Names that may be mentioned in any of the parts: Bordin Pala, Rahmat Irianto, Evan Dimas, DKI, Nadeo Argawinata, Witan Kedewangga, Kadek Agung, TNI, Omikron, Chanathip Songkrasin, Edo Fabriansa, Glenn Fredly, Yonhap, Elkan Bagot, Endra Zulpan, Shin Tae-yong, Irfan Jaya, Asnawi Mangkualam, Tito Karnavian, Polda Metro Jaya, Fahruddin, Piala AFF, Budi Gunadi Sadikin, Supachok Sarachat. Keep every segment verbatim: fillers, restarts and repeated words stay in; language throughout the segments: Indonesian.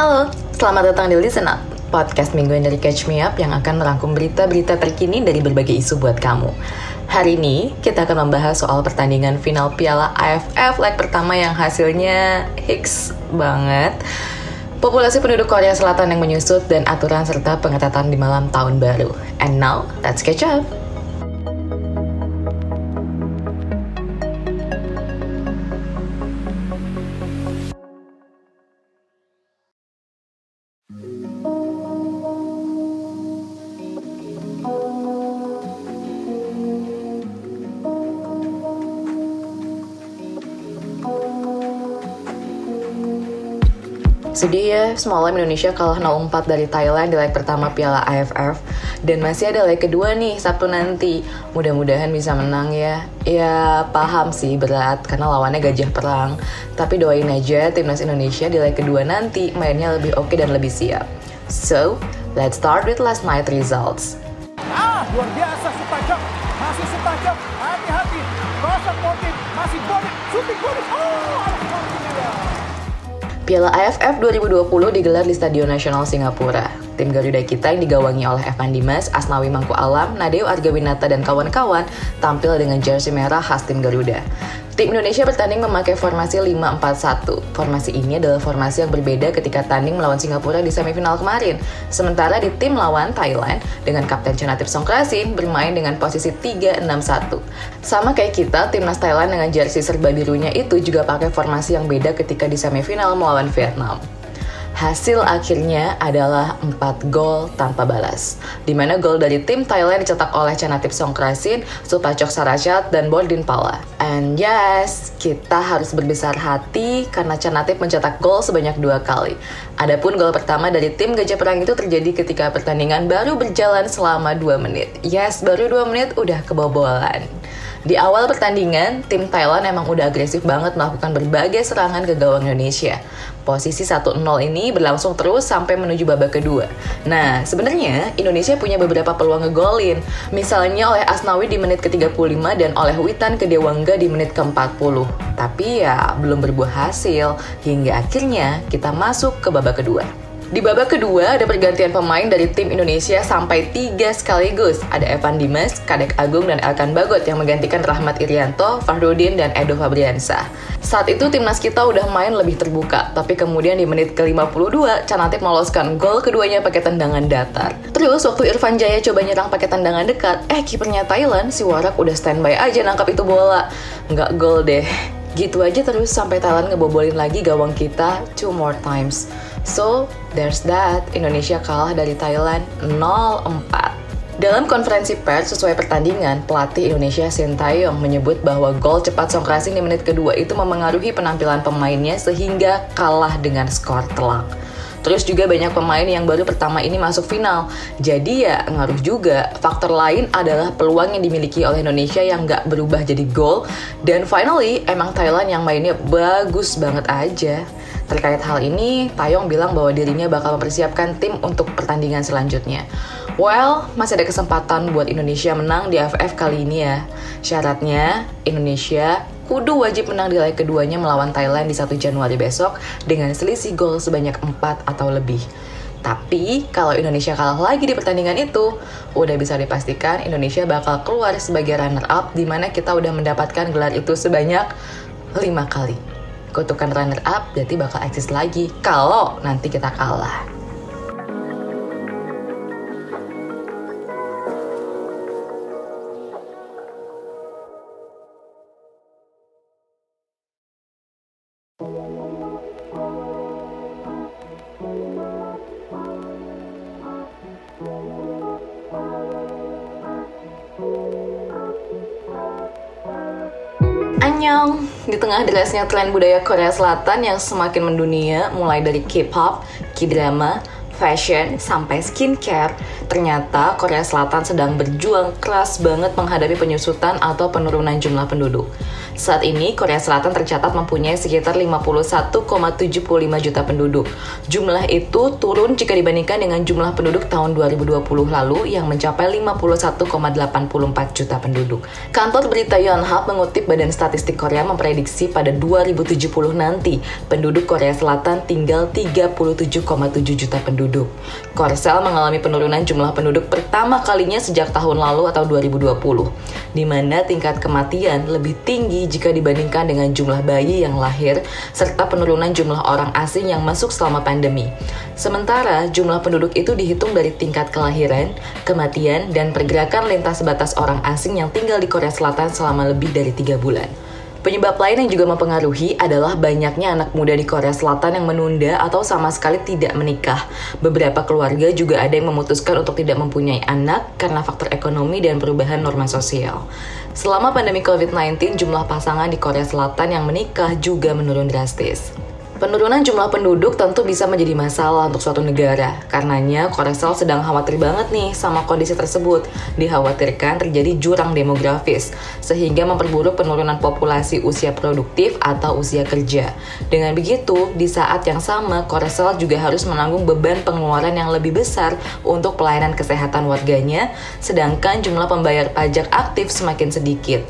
Halo, selamat datang di Listen Up, podcast mingguan dari Catch Me Up yang akan merangkum berita-berita terkini dari berbagai isu buat kamu. Hari ini, kita akan membahas soal pertandingan final Piala A F F leg pertama yang hasilnya hiks banget, populasi penduduk Korea Selatan yang menyusut, dan aturan serta pengetatan di malam tahun baru. And now, let's catch up! Sedih ya, semalam Indonesia kalah nol empat dari Thailand di leg pertama Piala A F F. Dan masih ada leg kedua nih, Sabtu nanti. Mudah-mudahan bisa menang ya. Ya, paham sih berat, karena lawannya gajah perang. Tapi doain aja timnas Indonesia di leg kedua nanti mainnya lebih oke dan lebih siap. So, let's start with last night results. Ah, luar biasa Supachok. Masih Supachok, hati-hati. Kosong Bordin, masih Bordin, shooting Bordin. Oh, Piala A F F dua ribu dua puluh digelar di Stadion Nasional Singapura. Tim Garuda kita yang digawangi oleh Evan Dimas, Asnawi Mangkualam, Nadeo Argawinata, dan kawan-kawan tampil dengan jersey merah khas tim Garuda. Tim Indonesia bertanding memakai formasi lima empat satu. Formasi ini adalah formasi yang berbeda ketika tanding melawan Singapura di semifinal kemarin. Sementara di tim lawan Thailand, dengan Kapten Chanathip Songkrasin bermain dengan posisi tiga enam satu. Sama kayak kita, timnas Thailand dengan jersey serba birunya itu juga pakai formasi yang beda ketika di semifinal melawan Vietnam. Hasil akhirnya adalah empat gol tanpa balas, di mana gol dari tim Thailand dicetak oleh Chanathip Songkrasin, Supachok Sarachat, dan Bordin Pala. And yes, kita harus berbesar hati karena Chanathip mencetak gol sebanyak dua kali. Adapun gol pertama dari tim Gajah Perang itu terjadi ketika pertandingan baru berjalan selama dua menit. Yes, baru dua menit udah kebobolan. Di awal pertandingan, tim Thailand emang udah agresif banget melakukan berbagai serangan ke gawang Indonesia. Posisi satu nol ini berlangsung terus sampai menuju babak kedua. Nah, sebenarnya Indonesia punya beberapa peluang ngegolin. Misalnya oleh Asnawi di menit ke tiga puluh lima dan oleh Witan Kedewangga di menit ke empat puluh. Tapi ya, belum berbuah hasil hingga akhirnya kita masuk ke babak kedua. Di babak kedua, ada pergantian pemain dari tim Indonesia sampai tiga sekaligus. Ada Evan Dimas, Kadek Agung, dan Elkan Bagot yang menggantikan Rahmat Irianto, Fahruddin, dan Edo Fabriansa. Saat itu, timnas kita udah main lebih terbuka, tapi kemudian di menit ke lima puluh dua, Chanathip meloloskan gol keduanya pakai tendangan datar. Terus, waktu Irfan Jaya coba nyerang pakai tendangan dekat, eh kipernya Thailand, si Warak udah standby aja nangkap itu bola. Nggak gol deh. Gitu aja terus sampai Thailand ngebobolin lagi gawang kita two more times. So, there's that. Indonesia kalah dari Thailand nol empat. Dalam konferensi pers sesuai pertandingan, pelatih Indonesia Shin Tae-yong menyebut bahwa gol cepat Songkrasin di menit kedua itu memengaruhi penampilan pemainnya sehingga kalah dengan skor telak. Terus juga banyak pemain yang baru pertama ini masuk final. Jadi ya ngaruh juga. Faktor lain adalah peluang yang dimiliki oleh Indonesia yang nggak berubah jadi gol. Dan finally, emang Thailand yang mainnya bagus banget aja. Terkait hal ini, Taeyong bilang bahwa dirinya bakal mempersiapkan tim untuk pertandingan selanjutnya. Well, masih ada kesempatan buat Indonesia menang di A F F kali ini ya. Syaratnya, Indonesia kudu wajib menang di leg keduanya melawan Thailand di satu Januari besok dengan selisih gol sebanyak empat atau lebih. Tapi, kalau Indonesia kalah lagi di pertandingan itu, udah bisa dipastikan Indonesia bakal keluar sebagai runner-up di mana kita udah mendapatkan gelar itu sebanyak lima kali. Kutukan runner-up berarti bakal eksis lagi kalau nanti kita kalah. Annyeong. Di tengah derasnya tren budaya Korea Selatan yang semakin mendunia, mulai dari K-pop, K-drama, fashion, sampai skincare, ternyata Korea Selatan sedang berjuang keras banget menghadapi penyusutan atau penurunan jumlah penduduk. Saat ini, Korea Selatan tercatat mempunyai sekitar lima puluh satu koma tujuh puluh lima juta penduduk. Jumlah itu turun jika dibandingkan dengan jumlah penduduk tahun dua ribu dua puluh lalu yang mencapai lima puluh satu koma delapan puluh empat juta penduduk. Kantor berita Yonhap mengutip Badan Statistik Korea memprediksi pada dua ribu tujuh puluh nanti, penduduk Korea Selatan tinggal tiga puluh tujuh koma tujuh juta penduduk. Korsel mengalami penurunan jumlah penduduk pertama kalinya sejak tahun lalu atau dua ribu dua puluh, di mana tingkat kematian lebih tinggi jika dibandingkan dengan jumlah bayi yang lahir, serta penurunan jumlah orang asing yang masuk selama pandemi. Sementara, jumlah penduduk itu dihitung dari tingkat kelahiran, kematian, dan pergerakan lintas batas orang asing yang tinggal di Korea Selatan selama lebih dari tiga bulan. Penyebab lain yang juga mempengaruhi adalah banyaknya anak muda di Korea Selatan yang menunda atau sama sekali tidak menikah. Beberapa keluarga juga ada yang memutuskan untuk tidak mempunyai anak karena faktor ekonomi dan perubahan norma sosial. Selama pandemi covid sembilan belas, jumlah pasangan di Korea Selatan yang menikah juga menurun drastis. Penurunan jumlah penduduk tentu bisa menjadi masalah untuk suatu negara. Karenanya, Koresel sedang khawatir banget nih sama kondisi tersebut. Dikhawatirkan terjadi jurang demografis, sehingga memperburuk penurunan populasi usia produktif atau usia kerja. Dengan begitu, di saat yang sama, Koresel juga harus menanggung beban pengeluaran yang lebih besar untuk pelayanan kesehatan warganya, sedangkan jumlah pembayar pajak aktif semakin sedikit.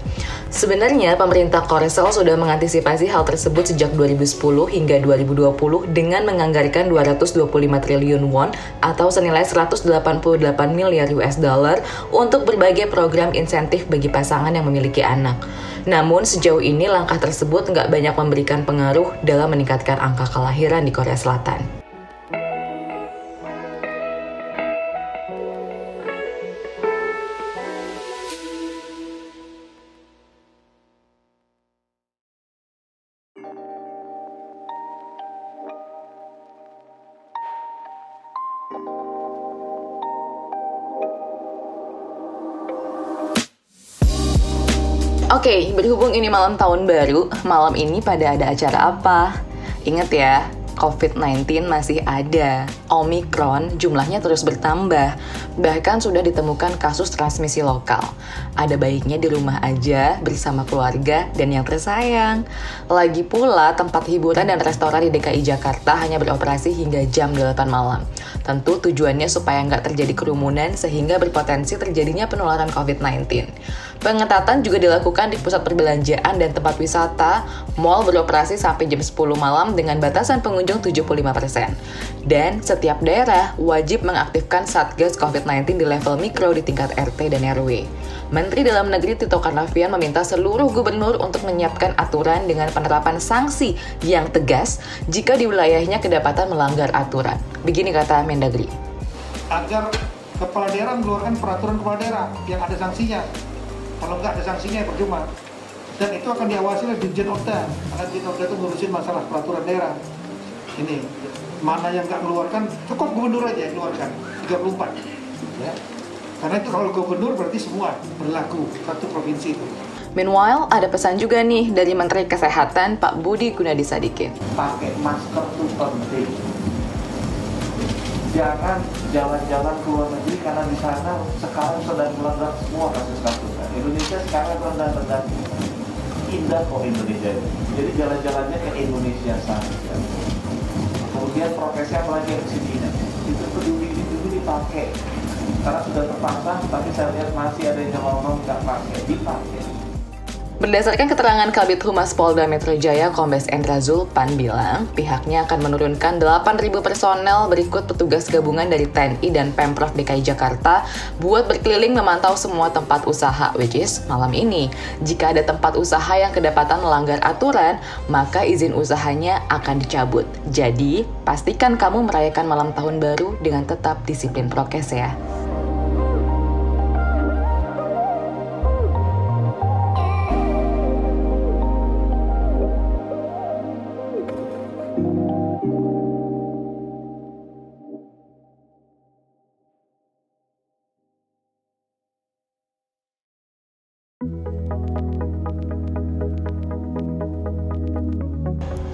Sebenarnya, pemerintah Koresel sudah mengantisipasi hal tersebut sejak dua ribu sepuluh hingga dua ribu dua puluh dengan menganggarkan dua ratus dua puluh lima triliun won atau senilai seratus delapan puluh delapan miliar U S dollar untuk berbagai program insentif bagi pasangan yang memiliki anak. Namun sejauh ini langkah tersebut nggak banyak memberikan pengaruh dalam meningkatkan angka kelahiran di Korea Selatan. Oke, okay, berhubung ini malam tahun baru, malam ini pada ada acara apa? Ingat ya, covid sembilan belas masih ada. Omikron jumlahnya terus bertambah. Bahkan sudah ditemukan kasus transmisi lokal. Ada baiknya di rumah aja, bersama keluarga dan yang tersayang. Lagi pula, tempat hiburan dan restoran di D K I Jakarta hanya beroperasi hingga jam delapan malam. Tentu tujuannya supaya nggak terjadi kerumunan sehingga berpotensi terjadinya penularan covid sembilan belas. Pengetatan juga dilakukan di pusat perbelanjaan dan tempat wisata. Mal beroperasi sampai jam sepuluh malam dengan batasan pengunjung tujuh puluh lima persen. Dan setiap daerah wajib mengaktifkan Satgas covid sembilan belas di level mikro di tingkat R T dan R W. Menteri Dalam Negeri Tito Karnavian meminta seluruh gubernur untuk menyiapkan aturan dengan penerapan sanksi yang tegas jika di wilayahnya kedapatan melanggar aturan. Begini kata Mendagri. Agar kepala daerah mengeluarkan peraturan kepala daerah yang ada sanksinya. Kalau nggak ada sanksinya, percuma. Dan itu akan diawasi oleh Dirjen Oda. Karena Dirjen Oda itu ngurusin masalah peraturan daerah. Ini, mana yang nggak mengeluarkan, cukup gubernur aja yang mengeluarkan, tiga puluh empat. Ya. Karena itu kalau gubernur berarti semua berlaku, satu provinsi itu. Meanwhile, ada pesan juga nih dari Menteri Kesehatan, Pak Budi Gunadi Sadikin. Pakai masker itu penting. Jangan jalan-jalan ke luar negeri karena di sana sekarang sedang melonjak semua kasus-kasus. Indonesia sekarang rendah-rendah. Indah kok Indonesia. Jadi jalan-jalannya ke Indonesia saja. Kemudian prokesnya apalagi ke sini. Itu peduli itu dipakai. Karena sudah terpasang, tapi saya lihat masih ada yang ngomong nggak pakai, dipakai. Berdasarkan keterangan Kabid Humas Polda Metro Jaya, Kombes Endra Zulpan bilang pihaknya akan menurunkan delapan ribu personel berikut petugas gabungan dari T N I dan Pemprov D K I Jakarta buat berkeliling memantau semua tempat usaha, which is malam ini. Jika ada tempat usaha yang kedapatan melanggar aturan, maka izin usahanya akan dicabut. Jadi, pastikan kamu merayakan malam tahun baru dengan tetap disiplin prokes ya.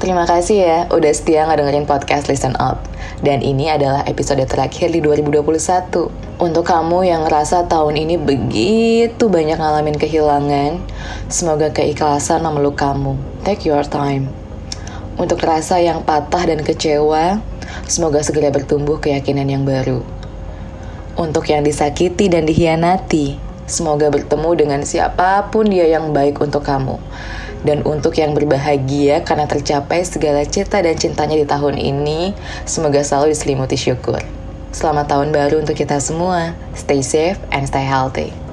Terima kasih ya udah setia ngedengerin podcast Listen Up. Dan ini adalah episode terakhir di dua ribu dua puluh satu. Untuk kamu yang ngerasa tahun ini begitu banyak ngalamin kehilangan, semoga keikhlasan memeluk kamu. Take your time. Untuk rasa yang patah dan kecewa, semoga segera bertumbuh keyakinan yang baru. Untuk yang disakiti dan dihianati, semoga bertemu dengan siapapun dia yang baik untuk kamu. Dan untuk yang berbahagia karena tercapai segala cita dan cintanya di tahun ini, semoga selalu diselimuti syukur. Selamat tahun baru untuk kita semua. Stay safe and stay healthy.